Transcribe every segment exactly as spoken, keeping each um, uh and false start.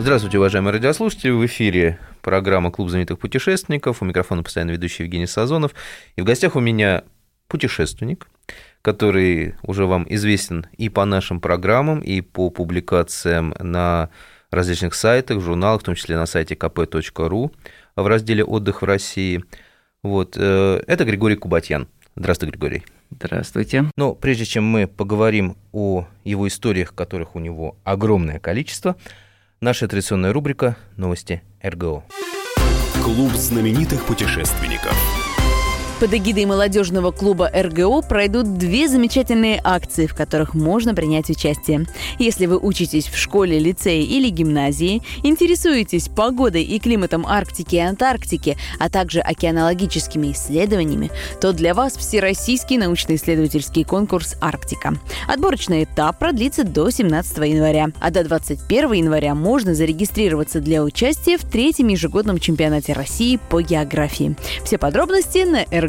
Здравствуйте, уважаемые радиослушатели. В эфире программа «Клуб знаменитых путешественников». У микрофона постоянно ведущий Евгений Сазонов. И в гостях у меня путешественник, который уже вам известен и по нашим программам, и по публикациям на различных сайтах, журналах, в том числе на сайте ка пэ точка ру в разделе «Отдых в России». Вот. Это Григорий Кубатьян. Здравствуй, Григорий. Здравствуйте. Но прежде чем мы поговорим о его историях, которых у него огромное количество, наша традиционная рубрика «Новости эр гэ о». Клуб знаменитых путешественников. Под эгидой молодежного клуба эр гэ о пройдут две замечательные акции, в которых можно принять участие. Если вы учитесь в школе, лицее или гимназии, интересуетесь погодой и климатом Арктики и Антарктики, а также океанологическими исследованиями, то для вас Всероссийский научно-исследовательский конкурс «Арктика». Отборочный этап продлится до семнадцатого января, а до двадцать первого января можно зарегистрироваться для участия в третьем ежегодном чемпионате России по географии. Все подробности на эр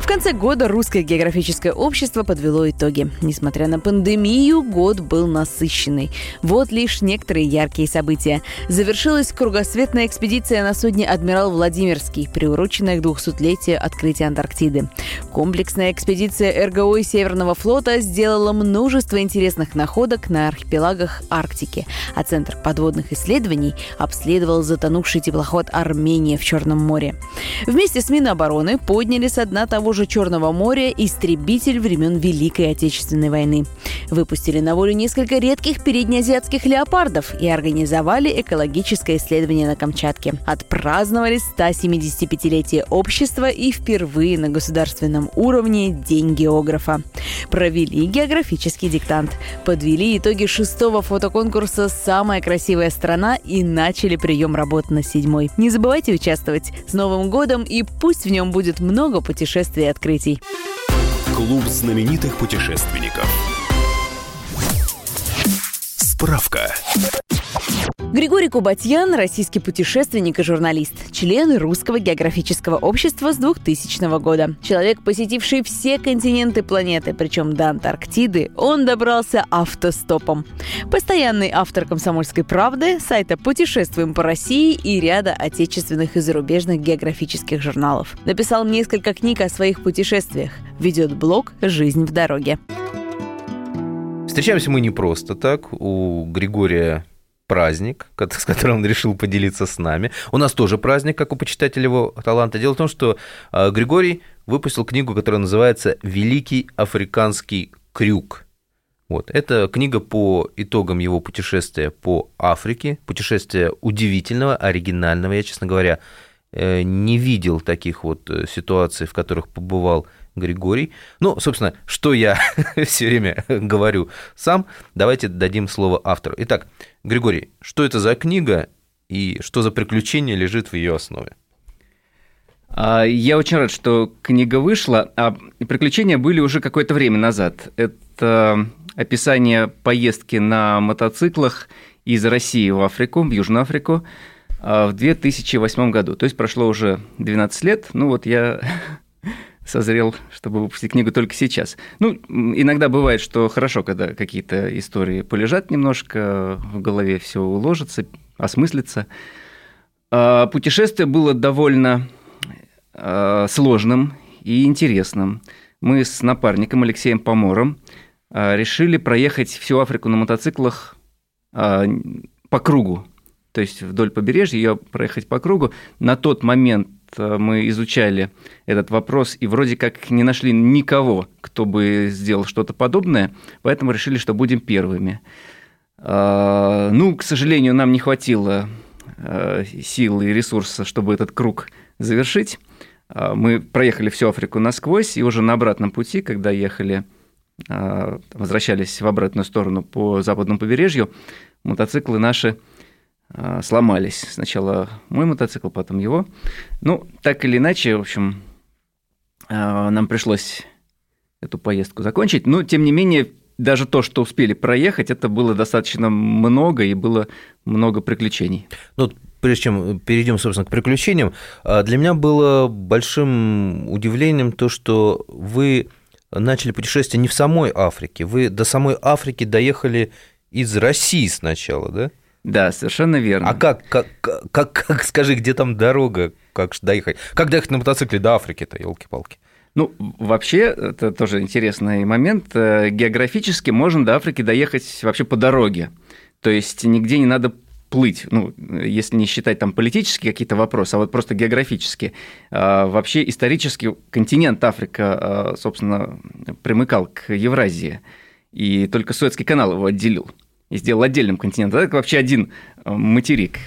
В конце года Русское географическое общество подвело итоги. Несмотря на пандемию, год был насыщенный. Вот лишь некоторые яркие события. Завершилась кругосветная экспедиция на судне «Адмирал Владимирский», приуроченная к двухсотлетию открытия Антарктиды. Комплексная экспедиция эр гэ о и Северного флота сделала множество интересных находок на архипелагах Арктики, а Центр подводных исследований обследовал затонувший теплоход «Армения» в Черном море. Вместе с Минобороны подняли со дна того же Черного моря истребитель времен Великой Отечественной войны. Выпустили на волю несколько редких переднеазиатских леопардов и организовали экологическое исследование на Камчатке. Отпраздновали сто семьдесят пятилетие общества и впервые на государственном уровне День географа. Провели географический диктант. Подвели итоги шестого фотоконкурса «Самая красивая страна» и начали прием работ на седьмой. Не забывайте участвовать. С Новым годом, и пусть в нем будет много путешествий и открытий. Клуб знаменитых путешественников. Справка. Григорий Кубатьян – российский путешественник и журналист, член Русского географического общества с двухтысячного года. Человек, посетивший все континенты планеты, причем до Антарктиды, он добрался автостопом. Постоянный автор «Комсомольской правды», сайта «Путешествуем по России» и ряда отечественных и зарубежных географических журналов. Написал несколько книг о своих путешествиях. Ведет блог «Жизнь в дороге». Встречаемся мы не просто так. У Григория праздник, с которым он решил поделиться с нами. У нас тоже праздник, как у почитателя его таланта. Дело в том, что Григорий выпустил книгу, которая называется «Великий африканский крюк». Вот. Это книга по итогам его путешествия по Африке. Путешествие удивительного, оригинального. Я, честно говоря, не видел таких вот ситуаций, в которых побывал Григорий. Ну, собственно, что я все время говорю сам, давайте дадим слово автору. Итак, Григорий, что это за книга и что за приключение лежит в ее основе? Я очень рад, что книга вышла, а приключения были уже какое-то время назад. Это описание поездки на мотоциклах из России в Африку, в Южную Африку в две тысячи восьмом году. То есть прошло уже двенадцать лет. Ну вот я созрел, чтобы выпустить книгу только сейчас. Ну, иногда бывает, что хорошо, когда какие-то истории полежат немножко, в голове все уложится, осмыслится. Путешествие было довольно сложным и интересным. Мы с напарником Алексеем Помором решили проехать всю Африку на мотоциклах по кругу, то есть вдоль побережья ее проехать по кругу. На тот момент мы изучали этот вопрос и вроде как не нашли никого, кто бы сделал что-то подобное, поэтому решили, что будем первыми. Ну, к сожалению, нам не хватило сил и ресурса, чтобы этот круг завершить. Мы проехали всю Африку насквозь, и уже на обратном пути, когда ехали возвращались в обратную сторону по западному побережью, мотоциклы наши сломались. Сначала мой мотоцикл, потом его. Ну, так или иначе, в общем, нам пришлось эту поездку закончить. Но, тем не менее, даже то, что успели проехать, это было достаточно много, и было много приключений. Ну, прежде чем перейдем, собственно, к приключениям, для меня было большим удивлением то, что вы начали путешествие не в самой Африке. Вы до самой Африки доехали из России сначала, да? Да, совершенно верно. А как, как, как, как скажи, где там дорога, как доехать? Как доехать на мотоцикле до Африки-то, елки-палки? Ну, вообще, это тоже интересный момент. Географически можно до Африки доехать вообще по дороге. То есть нигде не надо плыть, ну, если не считать там политические какие-то вопросы, а вот просто географически. Вообще исторически континент Африка, собственно, примыкал к Евразии, и только Суэцкий канал его отделил и сделал отдельным континентом. Это вообще один материк.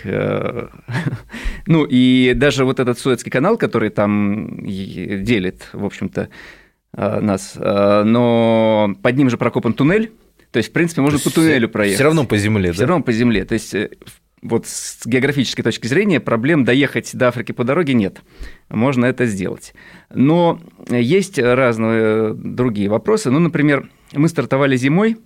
Ну, и даже вот этот Суэцкий канал, который там делит, в общем-то, нас, но под ним же прокопан туннель. То есть, в принципе, можно по туннелю проехать. Все равно по земле, да? Все равно по земле. То есть, вот с географической точки зрения проблем доехать до Африки по дороге нет. Можно это сделать. Но есть разные другие вопросы. Ну, например, мы стартовали зимой.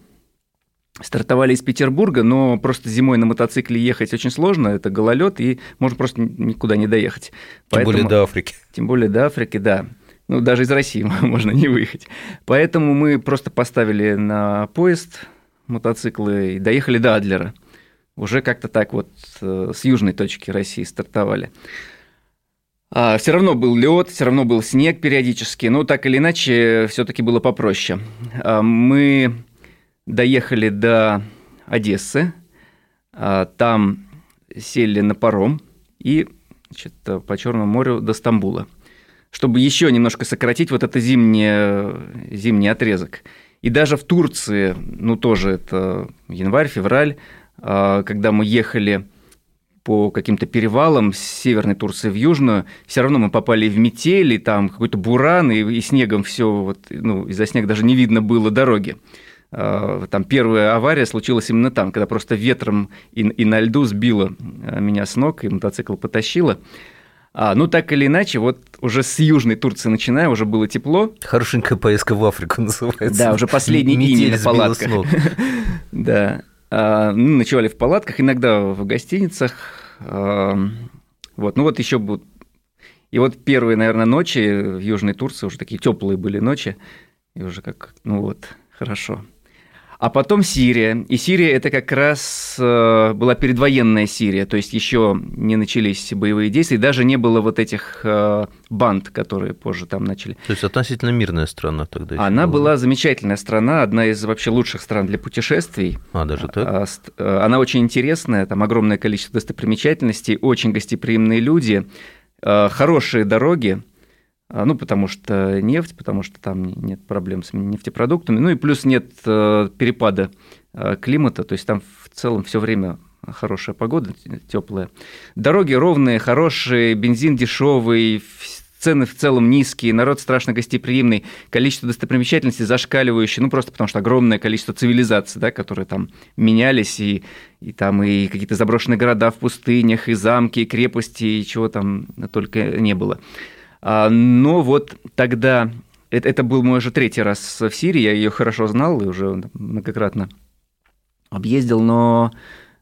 Стартовали из Петербурга, но просто зимой на мотоцикле ехать очень сложно, это гололед, и можно просто никуда не доехать. Тем Поэтому, более до Африки. Тем более до Африки, да. Ну, даже из России можно не выехать. Поэтому мы просто поставили на поезд мотоциклы и доехали до Адлера. Уже как-то так вот с южной точки России стартовали. А все равно был лед, все равно был снег периодически, но так или иначе все-таки было попроще. Мы доехали до Одессы, там сели на паром и, значит, по Черному морю до Стамбула, чтобы еще немножко сократить вот этот зимний, зимний отрезок. И даже в Турции, ну тоже это январь, февраль, когда мы ехали по каким-то перевалам с северной Турции в южную, все равно мы попали в метель, и там какой-то буран, и, и снегом все, вот, ну, из-за снега даже не видно было дороги. Там первая авария случилась именно там, когда просто ветром и, и на льду сбило меня с ног, и мотоцикл потащило. А, ну, так или иначе, вот уже с южной Турции начиная, уже было тепло. Хорошенькая поездка в Африку называется. Да, уже последний день в палатках. Да. Ну, ночевали в палатках, иногда в гостиницах. Вот, ну вот еще будут. И вот первые, наверное, ночи в южной Турции уже такие теплые были ночи, и уже как, ну вот, хорошо. А потом Сирия. И Сирия – это как раз была предвоенная Сирия, то есть еще не начались боевые действия, даже не было вот этих банд, которые позже там начали. То есть относительно мирная страна тогда еще Она была. была замечательная страна, одна из вообще лучших стран для путешествий. А, даже так? Она очень интересная, там огромное количество достопримечательностей, очень гостеприимные люди, хорошие дороги. Ну, потому что нефть, потому что там нет проблем с нефтепродуктами, ну и плюс нет перепада климата, то есть там в целом все время хорошая погода, теплая. Дороги ровные, хорошие, бензин дешевый, цены в целом низкие, народ страшно гостеприимный, количество достопримечательностей зашкаливающее, ну просто потому что огромное количество цивилизаций, да, которые там менялись, и, и там и какие-то заброшенные города в пустынях, и замки, и крепости, и чего там только не было. Но вот тогда, это был мой уже третий раз в Сирии, я ее хорошо знал и уже многократно объездил, но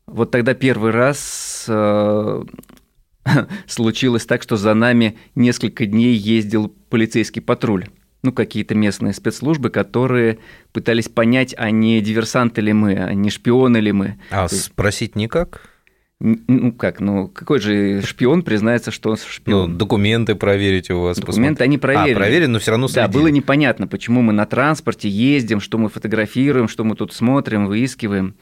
вот тогда первый раз э, случилось так, что за нами несколько дней ездил полицейский патруль, ну какие-то местные спецслужбы, которые пытались понять, а не диверсанты ли мы, а не шпионы ли мы. А спросить никак? Ну как, ну какой же шпион признается, что он шпион? Ну, документы проверить у вас. Документы посмотри. Они проверили. А, проверили, но все равно следили. Да, было непонятно, почему мы на транспорте ездим, что мы фотографируем, что мы тут смотрим, выискиваем.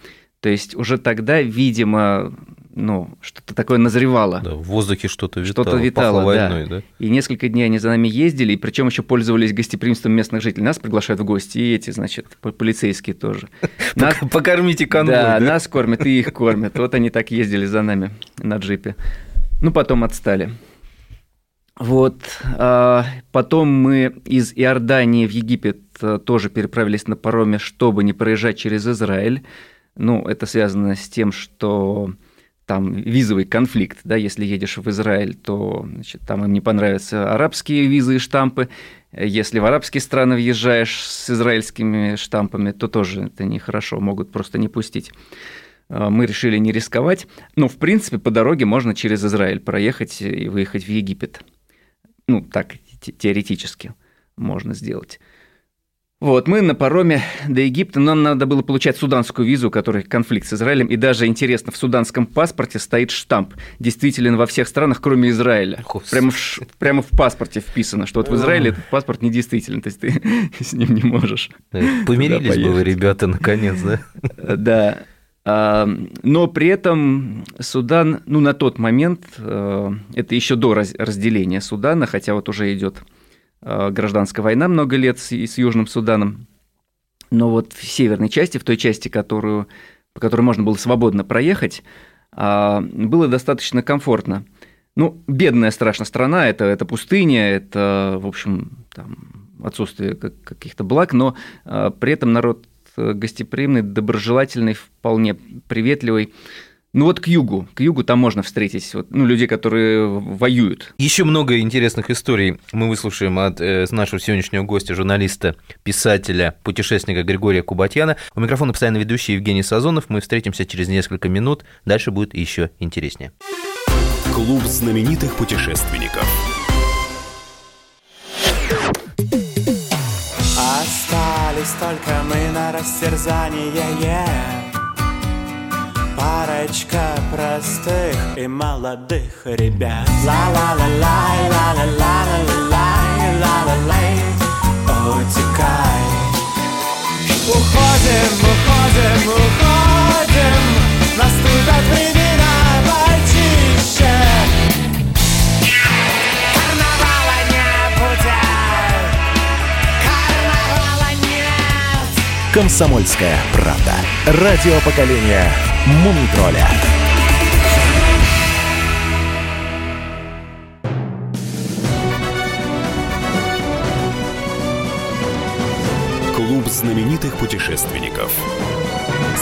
То есть уже тогда, видимо, ну, что-то такое назревало. Да, в воздухе что-то витало. Что-то витало, войной, да. да. И несколько дней они за нами ездили, и причем еще пользовались гостеприимством местных жителей. Нас приглашают в гости, и эти, значит, полицейские тоже. Нас... Покормите конвой. Да, да, нас кормят и их кормят. Вот они так ездили за нами на джипе. Ну, потом отстали. Вот. Потом мы из Иордании в Египет тоже переправились на пароме, чтобы не проезжать через Израиль. Ну, это связано с тем, что там визовый конфликт, да, если едешь в Израиль, то, значит, там им не понравятся арабские визы и штампы. Если в арабские страны въезжаешь с израильскими штампами, то тоже это нехорошо, могут просто не пустить. Мы решили не рисковать. Ну, в принципе, по дороге можно через Израиль проехать и выехать в Египет. Ну, так теоретически можно сделать. Вот, мы на пароме до Египта, нам надо было получать суданскую визу, у которой конфликт с Израилем, и даже, интересно, в суданском паспорте стоит штамп, действителен во всех странах, кроме Израиля. Прямо в, прямо в паспорте вписано, что вот в Израиле этот паспорт недействителен, то есть ты с ним не можешь. Помирились бы вы, ребята, наконец, да? Да, но при этом Судан, ну, на тот момент, это еще до разделения Судана, хотя вот уже идет гражданская война много лет с, с Южным Суданом, но вот в северной части, в той части, которую, по которой можно было свободно проехать, было достаточно комфортно. Ну, бедная страшно страна, это, это пустыня, это, в общем, там, отсутствие каких-то благ, но при этом народ гостеприимный, доброжелательный, вполне приветливый. Ну вот к югу, к югу там можно встретить вот, ну, людей, которые воюют. Еще много интересных историй мы выслушаем от э, нашего сегодняшнего гостя, журналиста, писателя, путешественника Григория Кубатьяна. У микрофона постоянно ведущий Евгений Сазонов. Мы встретимся через несколько минут. Дальше будет еще интереснее. Клуб знаменитых путешественников. Остались только мы на растерзании, yeah. Парочка простых и молодых ребят. Ла-ла-ла-лай, ла-ла-ла-лай, ла-ла-лай, утекай. Уходим, уходим, уходим, наступят времена почище. Карнавала не будет, карнавала нет. Комсомольская правда. Радио поколения Мумитроля. Клуб знаменитых путешественников.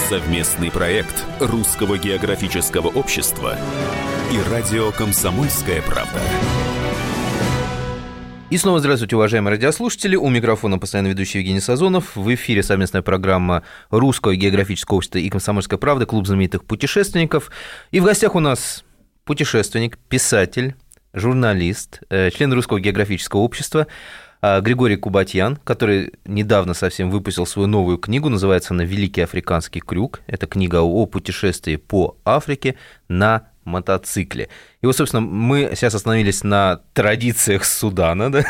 Совместный проект Русского географического общества и радио «Комсомольская правда». И снова здравствуйте, уважаемые радиослушатели. У микрофона постоянно ведущий Евгений Сазонов. В эфире совместная программа Русского географического общества и Комсомольская правда, клуб знаменитых путешественников. И в гостях у нас путешественник, писатель, журналист, член Русского географического общества Григорий Кубатьян, который недавно совсем выпустил свою новую книгу. Называется она «Великий африканский крюк». Это книга о путешествии по Африке на мотоцикле. И вот, собственно, мы сейчас остановились на традициях Судана, да?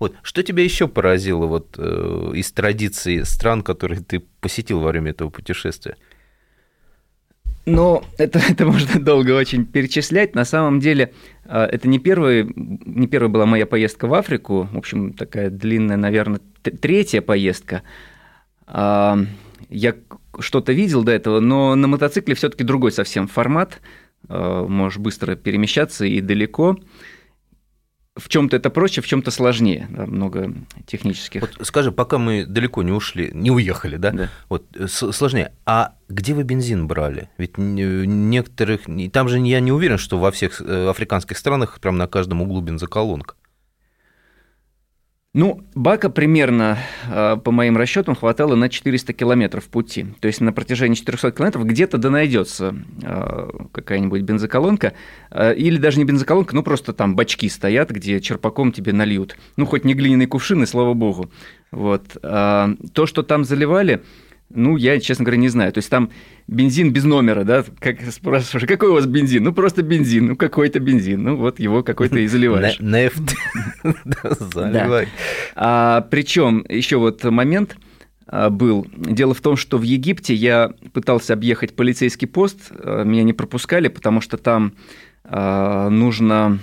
Вот. Что тебя еще поразило вот, э, из традиций стран, которые ты посетил во время этого путешествия? Ну, это, это можно долго очень перечислять. На самом деле, это не первая, не первая была моя поездка в Африку. В общем, такая длинная, наверное, третья поездка. Я что-то видел до этого, но на мотоцикле все-таки другой совсем формат. Можешь быстро перемещаться и далеко. В чем-то это проще, в чем-то сложнее. Да, много технических. Вот скажи, пока мы далеко не ушли, не уехали, да? Да. Вот сложнее. А где вы бензин брали? Ведь некоторых. Там же я не уверен, что во всех африканских странах прям на каждом углу бензоколонка. Ну, бака примерно, по моим расчетам, хватало на четыреста километров пути. То есть на протяжении четырехсот километров где-то да найдется какая-нибудь бензоколонка. Или даже не бензоколонка, ну просто там бачки стоят, где черпаком тебе нальют. Ну, хоть не глиняные кувшины, слава богу. Вот. То, что там заливали, ну, я, честно говоря, не знаю. То есть там бензин без номера, да? Как спрашиваешь, какой у вас бензин? Ну, просто бензин, ну, какой-то бензин. Ну, вот его какой-то и заливаешь. Нефть. Заливай. Причем еще вот момент был. Дело в том, что в Египте я пытался объехать полицейский пост. Меня не пропускали, потому что там нужно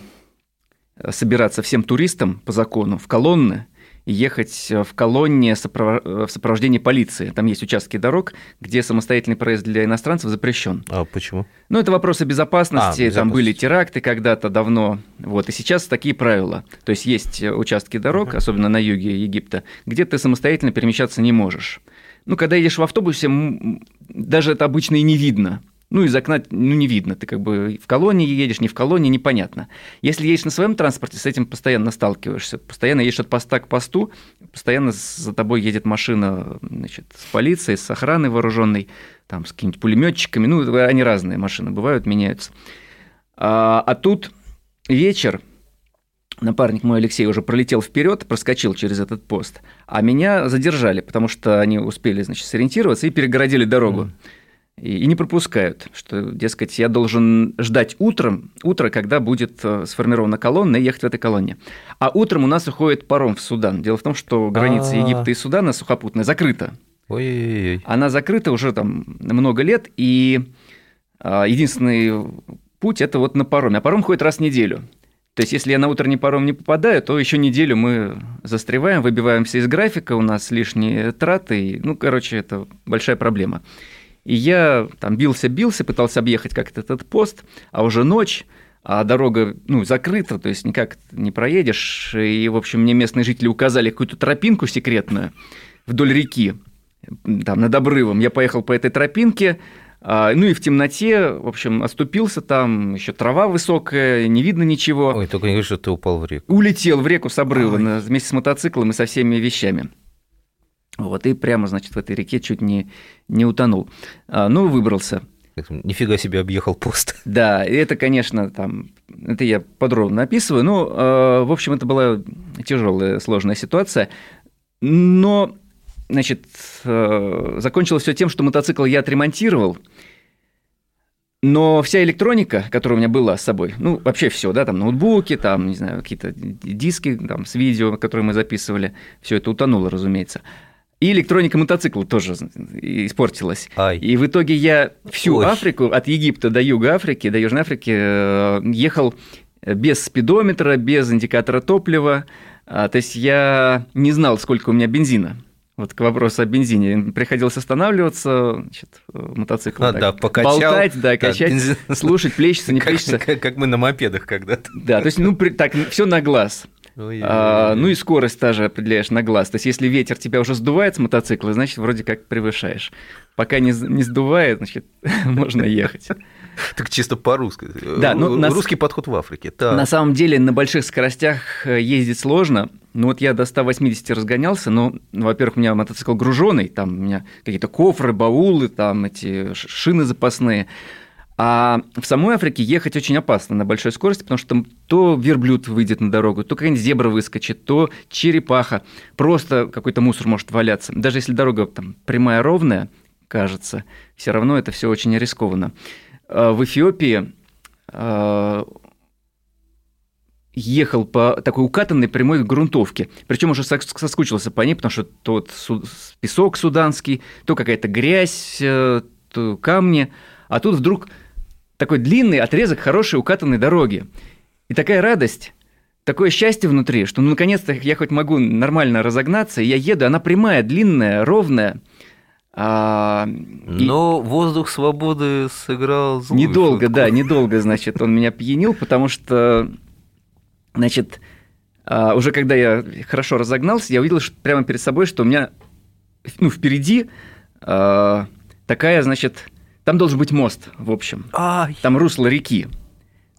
собираться всем туристам по закону в колонны. и ехать в колонне в сопровождении полиции. Там есть участки дорог, где самостоятельный проезд для иностранцев запрещен. А почему? Ну, это вопросы безопасности. А, там были теракты когда-то давно. Вот. И сейчас такие правила. То есть есть участки дорог, uh-huh. особенно на юге Египта, где ты самостоятельно перемещаться не можешь. Ну, когда едешь в автобусе, даже это обычно и не видно. Ну, из окна ну, не видно. Ты как бы в колонии едешь, не в колонии, непонятно. Если едешь на своем транспорте, с этим постоянно сталкиваешься. Постоянно едешь от поста к посту, постоянно за тобой едет машина, значит, с полицией, с охраной вооруженной, там, с какими-нибудь пулеметчиками. Ну, они разные машины бывают, меняются. А, а тут вечер. Напарник мой Алексей уже пролетел вперед, проскочил через этот пост, а меня задержали, потому что они успели, значит, сориентироваться и перегородили дорогу. И не пропускают, что, дескать, я должен ждать утром, утро, когда будет сформирована колонна, и ехать в этой колонне. А утром у нас уходит паром в Судан. Дело в том, что граница А-а-а. Египта и Судана сухопутная закрыта. Ой-ой-ой. Она закрыта уже там много лет, и а, единственный путь – это вот на пароме. А паром ходит раз в неделю. То есть, если я на утренний паром не попадаю, то еще неделю мы застреваем, выбиваемся из графика, у нас лишние траты. Ну, короче, это большая проблема. И я там бился-бился, пытался объехать как-то этот пост, а уже ночь, а дорога ну, закрыта, то есть никак не проедешь. И, в общем, мне местные жители указали какую-то тропинку секретную вдоль реки, там, над обрывом. Я поехал по этой тропинке, ну и в темноте, в общем, оступился там, еще трава высокая, не видно ничего. Ой, только не говори, что ты упал в реку. Улетел в реку с обрыва на, вместе с мотоциклом и со всеми вещами. Вот, и прямо, значит, в этой реке чуть не, не утонул. А, ну, выбрался. Нифига себе объехал пост. Да, и это, конечно, там, это я подробно описываю. Ну, э, в общем, это была тяжелая, сложная ситуация. Но, значит, э, закончилось все тем, что мотоцикл я отремонтировал. Но вся электроника, которая у меня была с собой, ну, вообще все, да, там ноутбуки, там, не знаю, какие-то диски там, с видео, которые мы записывали, все это утонуло, разумеется. И электроника мотоцикла тоже испортилась. Ай. И в итоге я всю Ой. Африку, от Египта до Юга Африки, до Южной Африки, ехал без спидометра, без индикатора топлива. То есть я не знал, сколько у меня бензина. Вот к вопросу о бензине. Приходилось останавливаться, значит, мотоцикл а, так, да, покачал, болтать, да, качать, да, бензин... слушать, плечется, не как, плечется. Как, как мы на мопедах когда-то. Да, то есть, ну, при... так, все на глаз. А, ну и скорость та же определяешь на глаз. То есть, если ветер тебя уже сдувает с мотоцикла, значит, вроде как превышаешь. Пока не, не сдувает, значит, можно ехать. Так чисто по-русски. Да, ну, русский на... подход в Африке. Так. На самом деле на больших скоростях ездить сложно. Ну вот я до сто восемьдесят разгонялся, но, ну, во-первых, у меня мотоцикл груженый, там у меня какие-то кофры, баулы, там эти шины запасные. А в самой Африке ехать очень опасно на большой скорости, потому что там то верблюд выйдет на дорогу, то какая-нибудь зебра выскочит, то черепаха. Просто какой-то мусор может валяться. Даже если дорога там прямая, ровная, кажется, все равно это все очень рискованно. В Эфиопии э, ехал по такой укатанной прямой грунтовке. Причем уже соскучился по ней, потому что тот песок суданский, то какая-то грязь, то камни. А тут вдруг... такой длинный отрезок хорошей укатанной дороги. И такая радость, такое счастье внутри, что ну, наконец-то я хоть могу нормально разогнаться, и я еду, она прямая, длинная, ровная. А, Но и... воздух свободы сыграл злую Недолго, шутку. Да, недолго, значит, он меня пьянил, потому что, значит, уже когда я хорошо разогнался, я увидел прямо перед собой, что у меня ну, впереди такая, значит... Там должен быть мост, в общем. Ай. Там русло реки.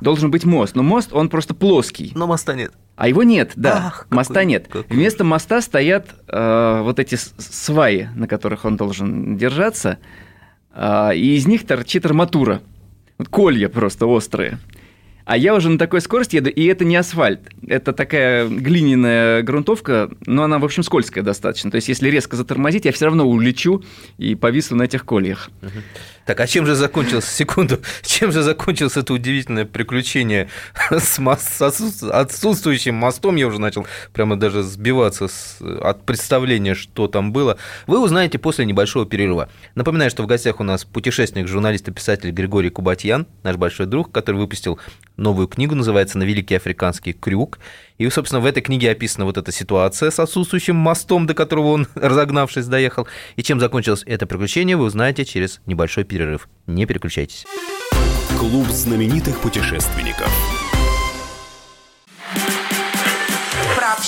Должен быть мост. Но мост, он просто плоский. Но моста нет. А его нет, да. Ах, моста какой, нет. Какой. Вместо моста стоят э, вот эти сваи, на которых он должен держаться. Э, и из них торчит арматура. Вот колья просто острые. А я уже на такой скорости еду, и это не асфальт. Это такая глиняная грунтовка, но она, в общем, скользкая достаточно. То есть, если резко затормозить, я все равно улечу и повисну на этих кольях. Угу. Так, а чем же закончилось, секунду, чем же закончилось это удивительное приключение с, мо- с отсутствующим мостом? Я уже начал прямо даже сбиваться с... от представления, что там было. Вы узнаете после небольшого перерыва. Напоминаю, что в гостях у нас путешественник, журналист и писатель Григорий Кубатьян, наш большой друг, который выпустил новую книгу, называется «На Великий африканский крюк». И, собственно, в этой книге описана вот эта ситуация с отсутствующим мостом, до которого он, разогнавшись, доехал. И чем закончилось это приключение, вы узнаете через небольшой перерыв. Не переключайтесь. Клуб знаменитых путешественников. Про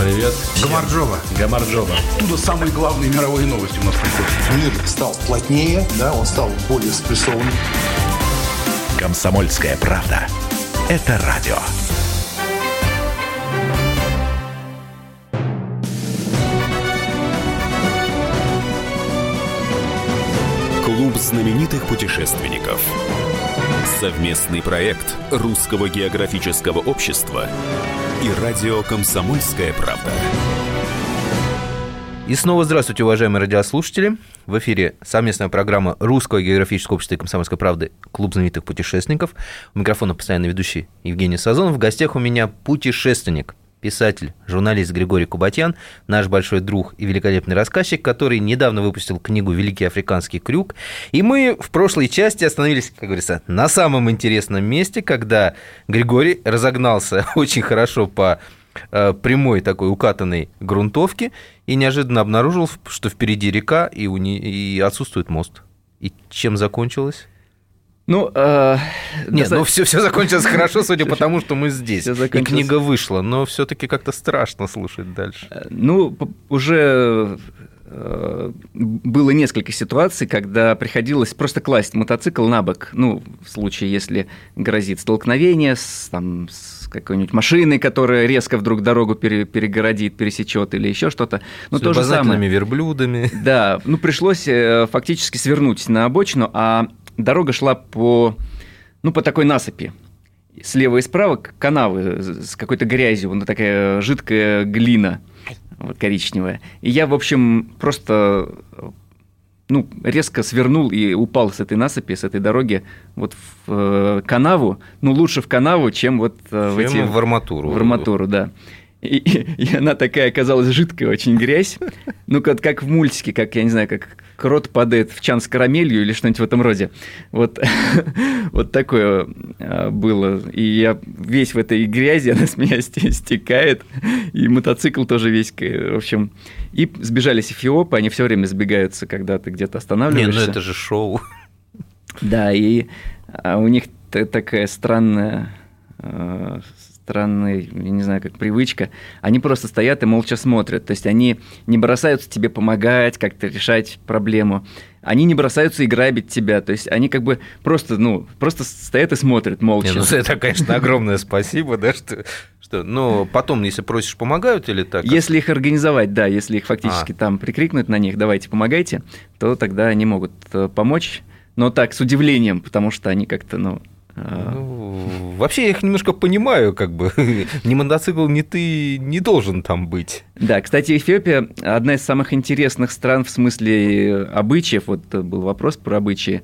Привет. Гамарджоба. Гамарджоба. Оттуда самые главные мировые новости у нас приходят. Мир стал плотнее, да, он стал более спрессованным. «Комсомольская правда» – это радио. Клуб знаменитых путешественников. Совместный проект Русского географического общества и радио «Комсомольская правда». И снова здравствуйте, уважаемые радиослушатели. В эфире совместная программа Русского географического общества и Комсомольской правды «Клуб знаменитых путешественников». У микрофона постоянный ведущий Евгений Сазонов. В гостях у меня путешественник, писатель, журналист Григорий Кубатьян, наш большой друг и великолепный рассказчик, который недавно выпустил книгу «Великий африканский крюк». И мы в прошлой части остановились, как говорится, на самом интересном месте, когда Григорий разогнался очень хорошо по прямой такой укатанной грунтовке и неожиданно обнаружил, что впереди река и, у не... и отсутствует мост. И чем закончилось? Ну, э, Нет, за... ну все, все закончилось хорошо, судя по тому, что мы здесь. И книга вышла, но все-таки как-то страшно слушать дальше. Ну, уже было несколько ситуаций, когда приходилось просто класть мотоцикл на бок. Ну, в случае, если грозит столкновение с, там, с какой-нибудь машиной, которая резко вдруг дорогу пере- перегородит, пересечет или еще что-то. Ну, с то любознательными верблюдами. Да, ну, пришлось фактически свернуть на обочину, а дорога шла по, ну, по такой насыпи. Слева и справа канавы с какой-то грязью, ну, такая жидкая глина. Вот, коричневая. И я, в общем, просто ну, резко свернул и упал с этой насыпи, с этой дороги вот в э, канаву. Ну, лучше в канаву, чем вот э, в эти... в арматуру. В арматуру, да. И, и, и она такая оказалась жидкая, очень грязь. Ну, как, как в мультике, как, я не знаю, как крот падает в чан с карамелью или что-нибудь в этом роде. Вот, вот такое было. И я весь в этой грязи, она с меня стекает. И мотоцикл тоже весь, в общем. И сбежались эфиопы, они все время сбегаются, когда ты где-то останавливаешься. Не, ну это же шоу. Да, и у них такая странная... странная, я не знаю, как привычка, они просто стоят и молча смотрят. То есть они не бросаются тебе помогать, как-то решать проблему. Они не бросаются и грабить тебя. То есть они как бы просто, ну, просто стоят и смотрят молча. Не, ну, это, конечно, огромное спасибо, да, что... что но потом, если просишь, помогают или так? Если их организовать, да, если их фактически а. там прикрикнуть на них, давайте, помогайте, то тогда они могут помочь. Но так, с удивлением, потому что они как-то, ну... Ну, вообще, я их немножко понимаю, как бы, ни мотоцикл, ни ты не должен там быть. Да, кстати, Эфиопия – одна из самых интересных стран в смысле обычаев, вот был вопрос про обычаи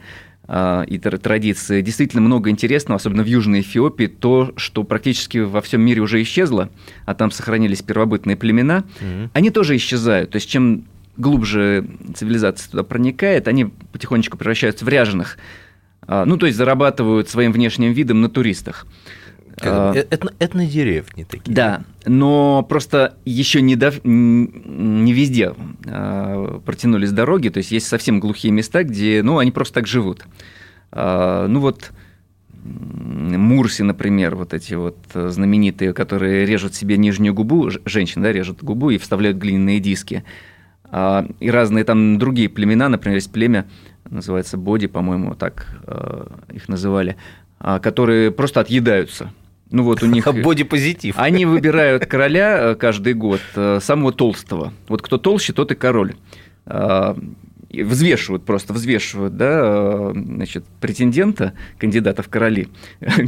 и традиции. Действительно много интересного, особенно в Южной Эфиопии, то, что практически во всем мире уже исчезло, а там сохранились первобытные племена, mm-hmm. они тоже исчезают, то есть чем глубже цивилизация туда проникает, они потихонечку превращаются в ряженых. Ну, то есть зарабатывают своим внешним видом на туристах. Этно, этнодеревни такие. Да, но просто еще не, до, не везде протянулись дороги, то есть есть совсем глухие места, где ну, они просто так живут. Ну, вот мурси, например, вот эти вот знаменитые, которые режут себе нижнюю губу, женщины, да, режут губу и вставляют глиняные диски. И разные там другие племена, например, есть племя, называется боди, по-моему, так э, их называли, э, которые просто отъедаются. Ну, вот у них... Боди-позитив. Они выбирают короля каждый год, э, самого толстого. Вот кто толще, тот и король. Э, взвешивают просто, взвешивают, да, э, значит, претендента, кандидата в короли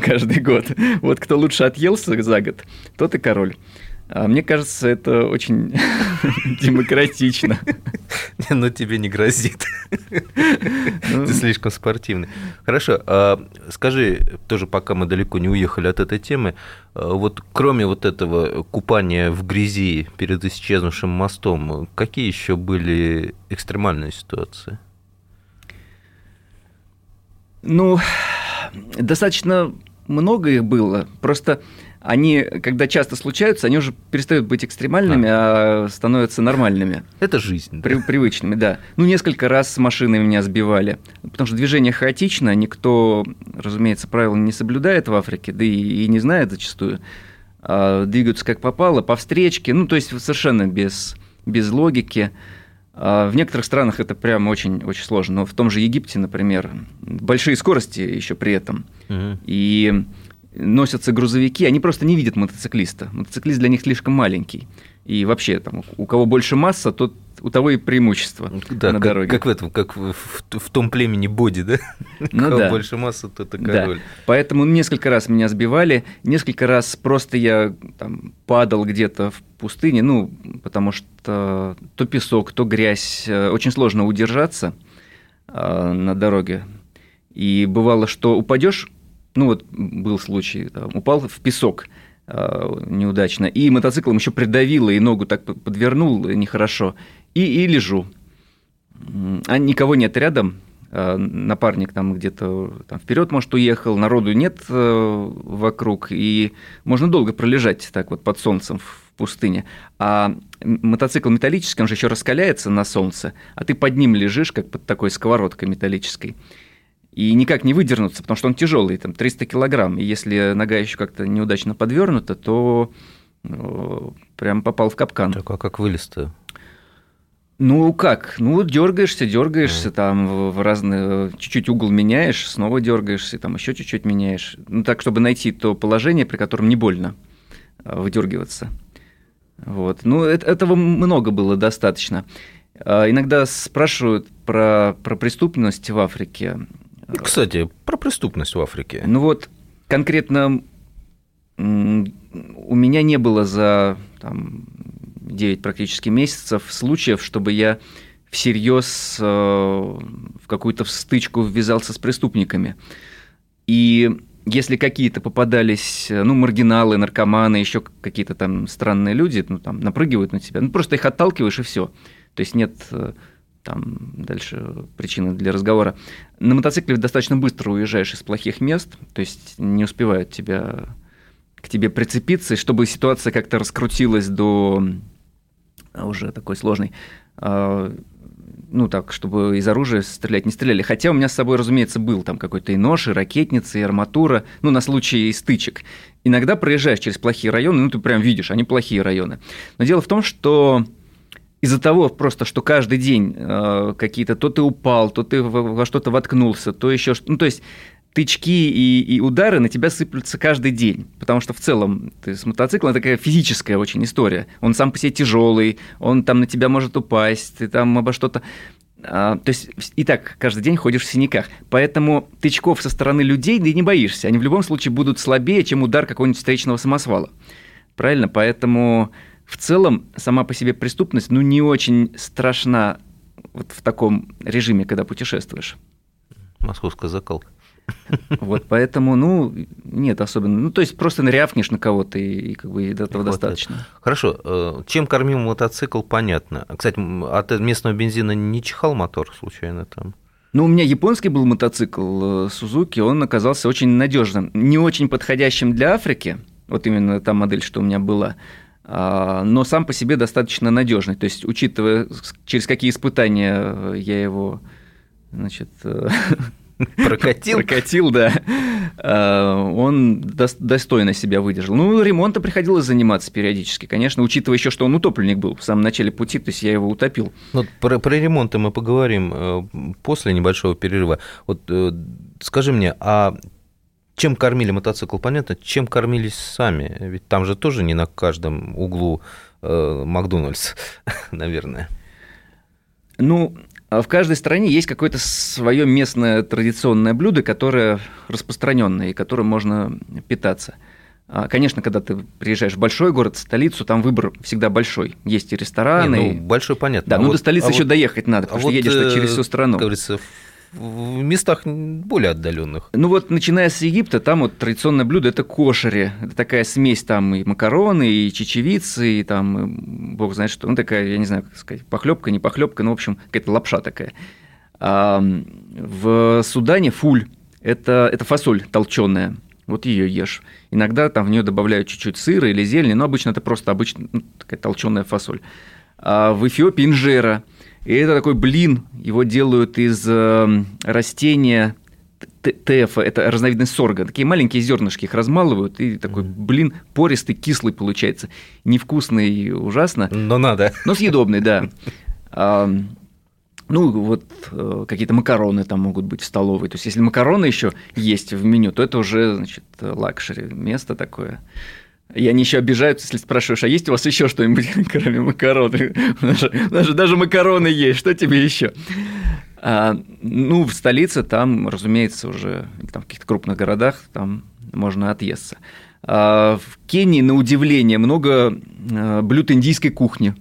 каждый год. Вот кто лучше отъелся за год, тот и король. Мне кажется, это очень демократично. Но тебе не грозит. Ты слишком спортивный. Хорошо. Скажи, тоже пока мы далеко не уехали от этой темы, вот кроме вот этого купания в грязи перед исчезнувшим мостом, какие еще были экстремальные ситуации? Ну, достаточно много их было. Просто... Они, когда часто случаются, они уже перестают быть экстремальными, а, а становятся нормальными. Это жизнь. При, да. Привычными, да. Ну, несколько раз машины меня сбивали, потому что движение хаотично, никто, разумеется, правила не соблюдает в Африке, да и, и не знает зачастую. А, двигаются как попало, по встречке, ну, то есть совершенно без, без логики. А, в некоторых странах это прям очень-очень сложно. Но в том же Египте, например, большие скорости еще при этом. Угу. И... носятся грузовики, они просто не видят мотоциклиста. Мотоциклист для них слишком маленький. И вообще, там, у кого больше масса, тот, у того и преимущество да, на как, дороге. Как в этом, как в, в, в том племени Боди, да? Ну, у кого да. больше масса, тот и король. Да. Поэтому несколько раз меня сбивали, несколько раз просто я там, падал где-то в пустыне, ну, потому что то песок, то грязь. Очень сложно удержаться э, на дороге. И бывало, что упадешь. Ну, вот был случай, там, упал в песок э, неудачно, и мотоциклом еще придавило, и ногу так подвернул нехорошо, и, и лежу. А никого нет рядом, э, напарник там где-то там, вперед, может, уехал, народу нет э, вокруг, и можно долго пролежать так вот под солнцем в пустыне. А мотоцикл металлический, он же еще раскаляется на солнце, а ты под ним лежишь, как под такой сковородкой металлической. И никак не выдернуться, потому что он тяжелый, там триста килограмм. И если нога еще как-то неудачно подвернута, то ну, прям попал в капкан. Так, а как вылез-то? Ну как? Ну, дергаешься, дергаешься, mm. там в разные чуть-чуть угол меняешь, снова дергаешься, там еще чуть-чуть меняешь. Ну, так, чтобы найти то положение, при котором не больно выдергиваться. Вот. Ну, это, этого много было достаточно. Иногда спрашивают про, про преступность в Африке. Кстати, про преступность в Африке. Ну вот, конкретно у меня не было за там, девять практически месяцев случаев, чтобы я всерьез в какую-то стычку ввязался с преступниками. И если какие-то попадались, ну, маргиналы, наркоманы, еще какие-то там странные люди, ну, там, напрыгивают на тебя, ну, просто их отталкиваешь, и все. То есть нет... там дальше причины для разговора. На мотоцикле достаточно быстро уезжаешь из плохих мест, то есть не успевают тебя, к тебе прицепиться, и чтобы ситуация как-то раскрутилась до уже такой сложной, ну так, чтобы из оружия стрелять не стреляли. Хотя у меня с собой, разумеется, был там какой-то и нож, и ракетница, и арматура, ну на случай стычек. Иногда проезжаешь через плохие районы, ну ты прям видишь, они плохие районы. Но дело в том, что... Из-за того просто, что каждый день э, какие-то, то ты упал, то ты во, во что-то воткнулся, то еще что-то. Ну, то есть тычки и, и удары на тебя сыплются каждый день, потому что в целом ты с мотоциклом, это такая физическая очень история. Он сам по себе тяжелый, он там на тебя может упасть, ты там обо что-то... А, то есть и так каждый день ходишь в синяках. Поэтому тычков со стороны людей ты не боишься. Они в любом случае будут слабее, чем удар какого-нибудь встречного самосвала. Правильно? Поэтому... В целом, сама по себе преступность, ну, не очень страшна вот в таком режиме, когда путешествуешь. Московская закалка. Вот, поэтому, ну, нет особенно. Ну, то есть, просто нарявкнешь на кого-то, и, и как бы и до этого хватает. Достаточно. Хорошо. Чем кормил мотоцикл, понятно. Кстати, от местного бензина не чихал мотор случайно там? Ну, у меня японский был мотоцикл Сузуки, он оказался очень надежным, не очень подходящим для Африки, вот именно та модель, что у меня была, но сам по себе достаточно надежный. То есть, учитывая, через какие испытания я его, значит, прокатил, прокатил, да, он достойно себя выдержал. Ну, ремонтом приходилось заниматься периодически, конечно, учитывая еще, что он утопленник был в самом начале пути, то есть я его утопил. Вот про, про ремонт мы поговорим после небольшого перерыва. Вот скажи мне, а чем кормили мотоцикл, понятно, чем кормились сами? Ведь там же тоже не на каждом углу э, Макдональдс, наверное. Ну, в каждой стране есть какое-то свое местное традиционное блюдо, которое распространенное и которым можно питаться. Конечно, когда ты приезжаешь в большой город, столицу, там выбор всегда большой. Есть и рестораны. Не, ну, и... большой, понятно. Да, а ну вот, до столицы а еще вот, доехать надо, потому а что вот, едешь э, через всю страну. Как говорится, в местах более отдаленных. Ну вот, начиная с Египта, там вот традиционное блюдо – это кошери. Это такая смесь там и макароны, и чечевицы, и там, бог знает что. Ну, такая, я не знаю, как сказать, похлебка, не похлебка, ну, в общем, какая-то лапша такая. А в Судане фуль – это, это фасоль толченая. Вот ее ешь. Иногда там в нее добавляют чуть-чуть сыра или зелени, но обычно это просто обычная, ну, такая толченая фасоль. А в Эфиопии инжера. И это такой блин, его делают из растения тефа, это разновидность сорга. Такие маленькие зернышки их размалывают, и такой блин пористый, кислый получается. Невкусный и ужасно. Но надо. Но съедобный, да. Ну, вот э, какие-то макароны там могут быть в столовой. То есть, если макароны еще есть в меню, то это уже, значит, лакшери, место такое. И они еще обижаются, если спрашиваешь, а есть у вас еще что-нибудь, кроме макарон? У нас же даже макароны есть, что тебе еще? А, ну, в столице там, разумеется, уже там, в каких-то крупных городах там можно отъесться. А в Кении, на удивление, много блюд индийской кухни.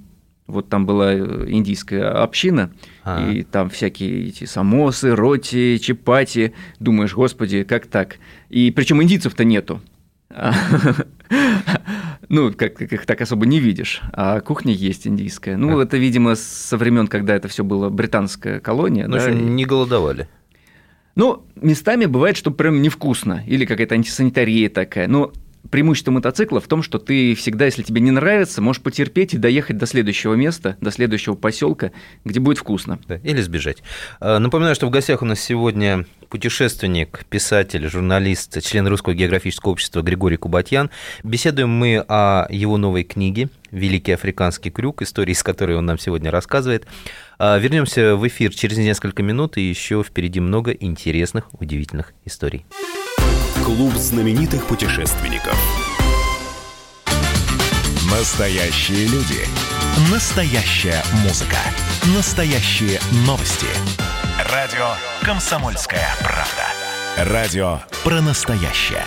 Вот там была индийская община, а-а-а, и там всякие эти самосы, роти, чапати. Думаешь, господи, как так? И причем индийцев-то нету. Ну, как их так особо не видишь. А кухня есть индийская. Ну, это, видимо, со времен, когда это все было британская колония. Ну, не голодовали. Ну, местами бывает, что прям невкусно. Или какая-то антисанитария такая. Ну, преимущество мотоцикла в том, что ты всегда, если тебе не нравится, можешь потерпеть и доехать до следующего места, до следующего поселка, где будет вкусно. Да, или сбежать. Напоминаю, что в гостях у нас сегодня путешественник, писатель, журналист, член Русского географического общества Григорий Кубатьян. Беседуем мы о его новой книге «Великий африканский крюк», истории, из которой он нам сегодня рассказывает. Вернемся в эфир через несколько минут, и еще впереди много интересных, удивительных историй. Клуб знаменитых путешественников. Настоящие люди. Настоящая музыка. Настоящие новости. Радио «Комсомольская правда». Радио про настоящее.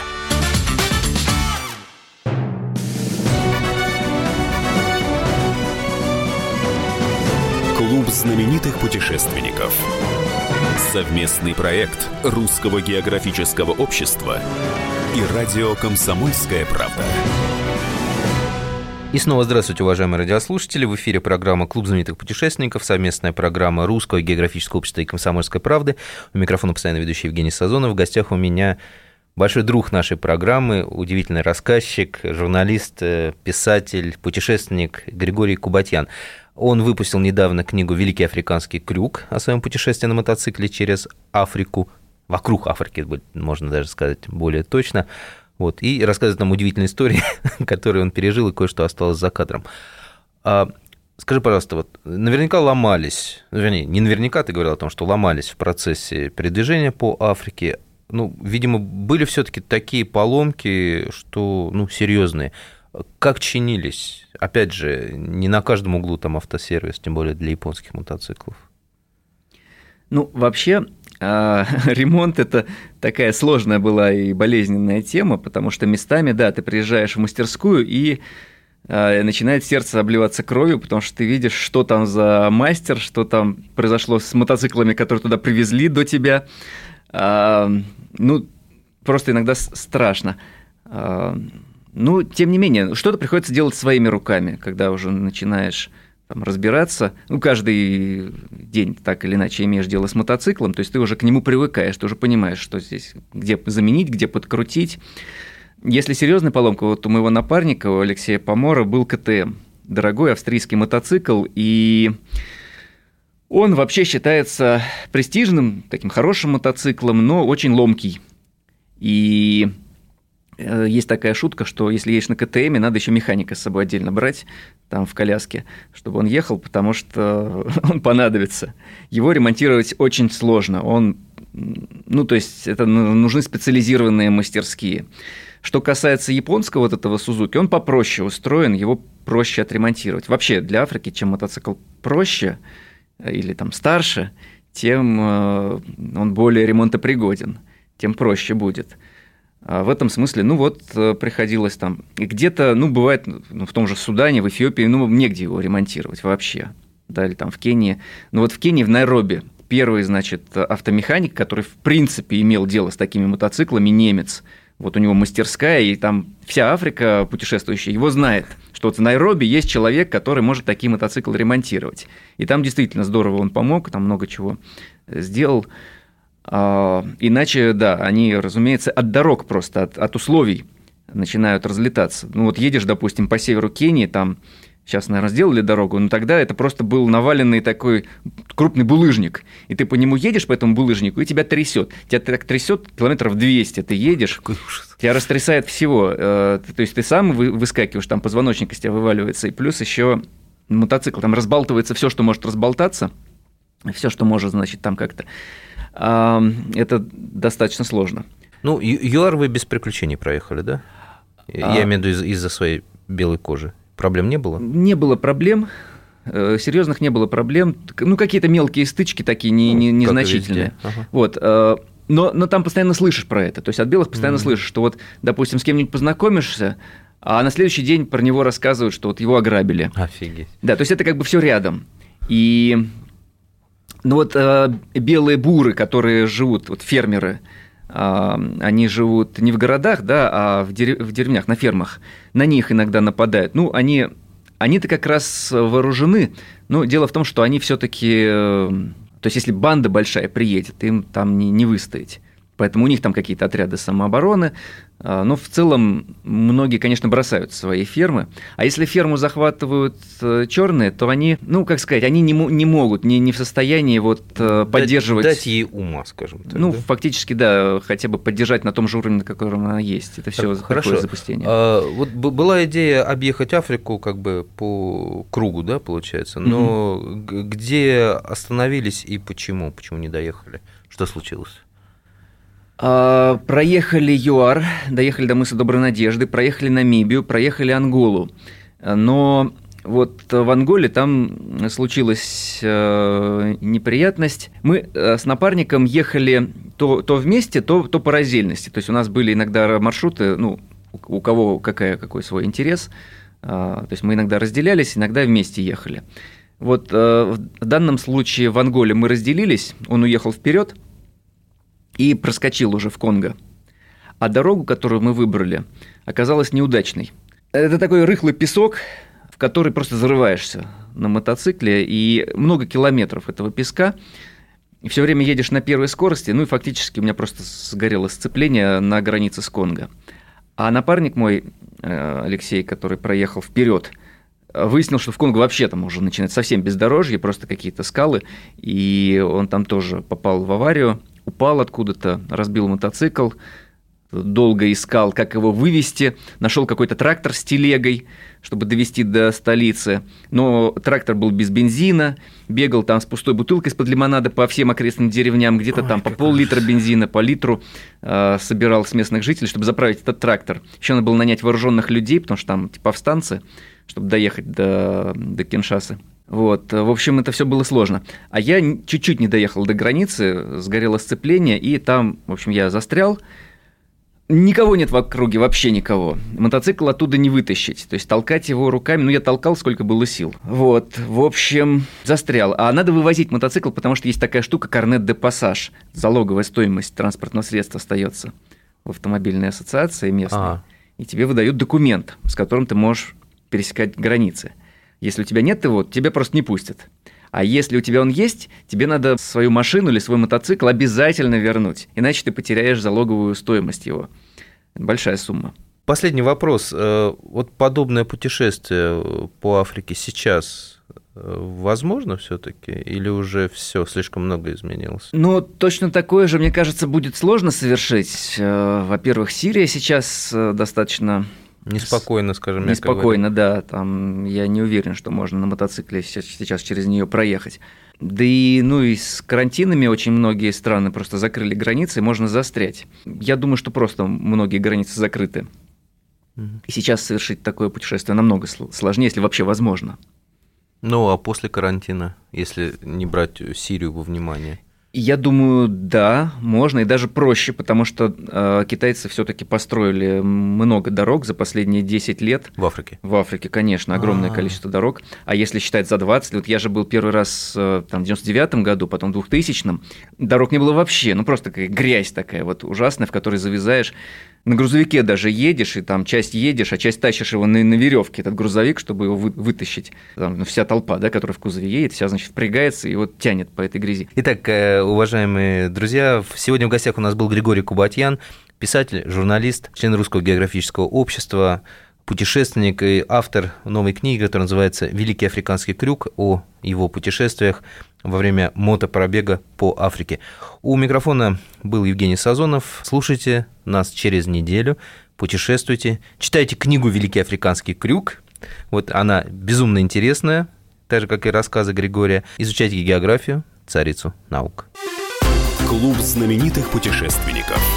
Клуб знаменитых путешественников. Совместный проект Русского географического общества и радио «Комсомольская правда». И снова здравствуйте, уважаемые радиослушатели. В эфире программа «Клуб знаменитых путешественников», совместная программа Русского географического общества и «Комсомольской правды». У микрофона постоянно ведущий Евгений Сазонов. В гостях у меня большой друг нашей программы, удивительный рассказчик, журналист, писатель, путешественник Григорий Кубатьян. Он выпустил недавно книгу «Великий африканский крюк» о своем путешествии на мотоцикле через Африку, вокруг Африки, можно даже сказать более точно, вот, и рассказывает нам удивительные истории, которые он пережил, и кое-что осталось за кадром. А, скажи, пожалуйста, вот наверняка ломались, вернее, не наверняка, ты говорил о том, что ломались в процессе передвижения по Африке, ну, видимо, были все-таки такие поломки, что, ну, серьезные. Как чинились? Опять же, не на каждом углу там автосервис, тем более для японских мотоциклов. Ну, вообще, э, ремонт – это такая сложная была и болезненная тема, потому что местами, да, ты приезжаешь в мастерскую, и э, начинает сердце обливаться кровью, потому что ты видишь, что там за мастер, что там произошло с мотоциклами, которые туда привезли до тебя. Э, ну, просто иногда страшно. Э, Ну, тем не менее, что-то приходится делать своими руками, когда уже начинаешь там разбираться. Ну, каждый день так или иначе имеешь дело с мотоциклом, то есть ты уже к нему привыкаешь, ты уже понимаешь, что здесь, где заменить, где подкрутить. Если серьезная поломка, вот у моего напарника, у Алексея Помора, был ка тэ эм, дорогой австрийский мотоцикл, и он вообще считается престижным, таким хорошим мотоциклом, но очень ломкий. И... Есть такая шутка, что если едешь на ка тэ эме, надо еще механика с собой отдельно брать, там в коляске, чтобы он ехал, потому что он понадобится. Его ремонтировать очень сложно. Он, ну, то есть, это нужны специализированные мастерские. Что касается японского вот этого Сузуки, он попроще устроен, его проще отремонтировать. Вообще для Африки, чем мотоцикл проще или там старше, тем он более ремонтопригоден, тем проще будет. В этом смысле, ну вот, приходилось там... Где-то, ну, бывает, ну, в том же Судане, в Эфиопии, ну, негде его ремонтировать вообще. Да, или там в Кении. Ну, вот в Кении, в Найроби, первый, значит, автомеханик, который, в принципе, имел дело с такими мотоциклами, немец. Вот у него мастерская, и там вся Африка путешествующая его знает, что вот в Найроби есть человек, который может такие мотоциклы ремонтировать. И там действительно здорово он помог, там много чего сделал. Иначе, да, они, разумеется, от дорог просто, от, от условий начинают разлетаться. Ну вот едешь, допустим, по северу Кении, там сейчас, наверное, сделали дорогу, но тогда это просто был наваленный такой крупный булыжник, и ты по нему едешь, по этому булыжнику, и тебя трясет. Тебя так трясет километров двести, ты едешь, тебя растрясает всего. То есть ты сам выскакиваешь, там позвоночник из тебя вываливается, и плюс еще мотоцикл, там разбалтывается все, что может разболтаться, все, что может, значит, там как-то... Это достаточно сложно. Ну, ЮАР вы без приключений проехали, да? Я а... имею в виду из- из-за своей белой кожи. Проблем не было? Не было проблем, серьезных не было проблем. Ну, какие-то мелкие стычки такие, не, не, незначительные. Ага. Вот. Но, но там постоянно слышишь про это. То есть от белых постоянно mm-hmm. слышишь, что вот, допустим, с кем-нибудь познакомишься, а на следующий день про него рассказывают, что вот его ограбили. Офигеть. Да, то есть это как бы все рядом. И... Ну вот э, белые буры, которые живут, вот фермеры, э, они живут не в городах, да, а в, дерев- в деревнях, на фермах. На них иногда нападают. Ну, они, они-то как раз вооружены. Но дело в том, что они все-таки... Э, то есть, если банда большая приедет, им там не, не выстоять. Поэтому у них там какие-то отряды самообороны. Э, но в целом многие, конечно, бросают свои фермы. А если ферму захватывают э, черные, то они, ну, как сказать, они не, м- не могут, не, не в состоянии вот, э, поддерживать... Дать, дать ей ума, скажем так. Ну, да? Фактически, да, хотя бы поддержать на том же уровне, на котором она есть. Это все такое запустение. А, вот была идея объехать Африку как бы по кругу, да, получается. Но mm-hmm. где остановились и почему? Почему не доехали? Что случилось? Проехали ЮАР, доехали до мыса Доброй Надежды, проехали Намибию, проехали Анголу. Но вот в Анголе там случилась неприятность. Мы с напарником ехали то, то вместе, то, то по раздельности. То есть у нас были иногда маршруты, ну, у кого какая, какой свой интерес. То есть мы иногда разделялись, иногда вместе ехали. Вот в данном случае в Анголе мы разделились, он уехал вперед и проскочил уже в Конго. А дорогу, которую мы выбрали, оказалась неудачной. Это такой рыхлый песок, в который просто зарываешься на мотоцикле, и много километров этого песка, и все время едешь на первой скорости, ну и фактически у меня просто сгорело сцепление на границе с Конго. А напарник мой, Алексей, который проехал вперед, выяснил, что в Конго вообще там уже начинается совсем бездорожье, просто какие-то скалы, и он там тоже попал в аварию, упал откуда-то, разбил мотоцикл, долго искал, как его вывезти, нашел какой-то трактор с телегой, чтобы довезти до столицы, но трактор был без бензина, бегал там с пустой бутылкой из-под лимонада по всем окрестным деревням, где-то Ой, там по пол-литра бензина, по литру э, собирал с местных жителей, чтобы заправить этот трактор. Еще надо было нанять вооруженных людей, потому что там типа повстанцы, чтобы доехать до, до Киншасы. Вот, в общем, это все было сложно. А я чуть-чуть не доехал до границы, сгорело сцепление, и там, в общем, я застрял. Никого нет в округе, вообще никого. Мотоцикл оттуда не вытащить, то есть толкать его руками. Ну, я толкал, сколько было сил. Вот, в общем, застрял. А надо вывозить мотоцикл, потому что есть такая штука, карнет де пассаж. Залоговая стоимость транспортного средства остается в автомобильной ассоциации местной. А-а. И тебе выдают документ, с которым ты можешь пересекать границы. Если у тебя нет его, тебя просто не пустят. А если у тебя он есть, тебе надо свою машину или свой мотоцикл обязательно вернуть, иначе ты потеряешь залоговую стоимость его. Большая сумма. Последний вопрос. Вот подобное путешествие по Африке сейчас возможно все-таки? Или уже все, слишком много изменилось? Ну, точно такое же, мне кажется, будет сложно совершить. Во-первых, Сирия сейчас достаточно... Неспокойно, скажем. Неспокойно, да. Там я не уверен, что можно на мотоцикле сейчас, сейчас через нее проехать. Да и, ну и с карантинами очень многие страны просто закрыли границы, и можно застрять. Я думаю, что просто многие границы закрыты. Угу. И сейчас совершить такое путешествие намного сложнее, если вообще возможно. Ну, а после карантина, если не брать Сирию во внимание? Я думаю, да, можно, и даже проще, потому что э, китайцы все-таки построили много дорог за последние десять лет. В Африке? В Африке, конечно, огромное А-а-а. количество дорог. А если считать за двадцать, вот я же был первый раз э, там, в девяносто девятом году, потом в двухтысячном, дорог не было вообще, ну просто такая грязь такая вот ужасная, в которой завязаешь. На грузовике даже едешь, и там часть едешь, а часть тащишь его на, на веревке, этот грузовик, чтобы его вы, вытащить. Там, ну, вся толпа, да, которая в кузове едет, вся, значит, впрягается и вот тянет по этой грязи. Итак, уважаемые друзья, сегодня в гостях у нас был Григорий Кубатьян, писатель, журналист, член Русского географического общества, путешественник и автор новой книги, которая называется «Великий африканский крюк», о его путешествиях во время мотопробега по Африке. У микрофона был Евгений Сазонов. Слушайте нас через неделю, путешествуйте, читайте книгу «Великий африканский крюк». Вот она безумно интересная, так же, как и рассказы Григория. Изучайте географию, царицу наук. Клуб знаменитых путешественников.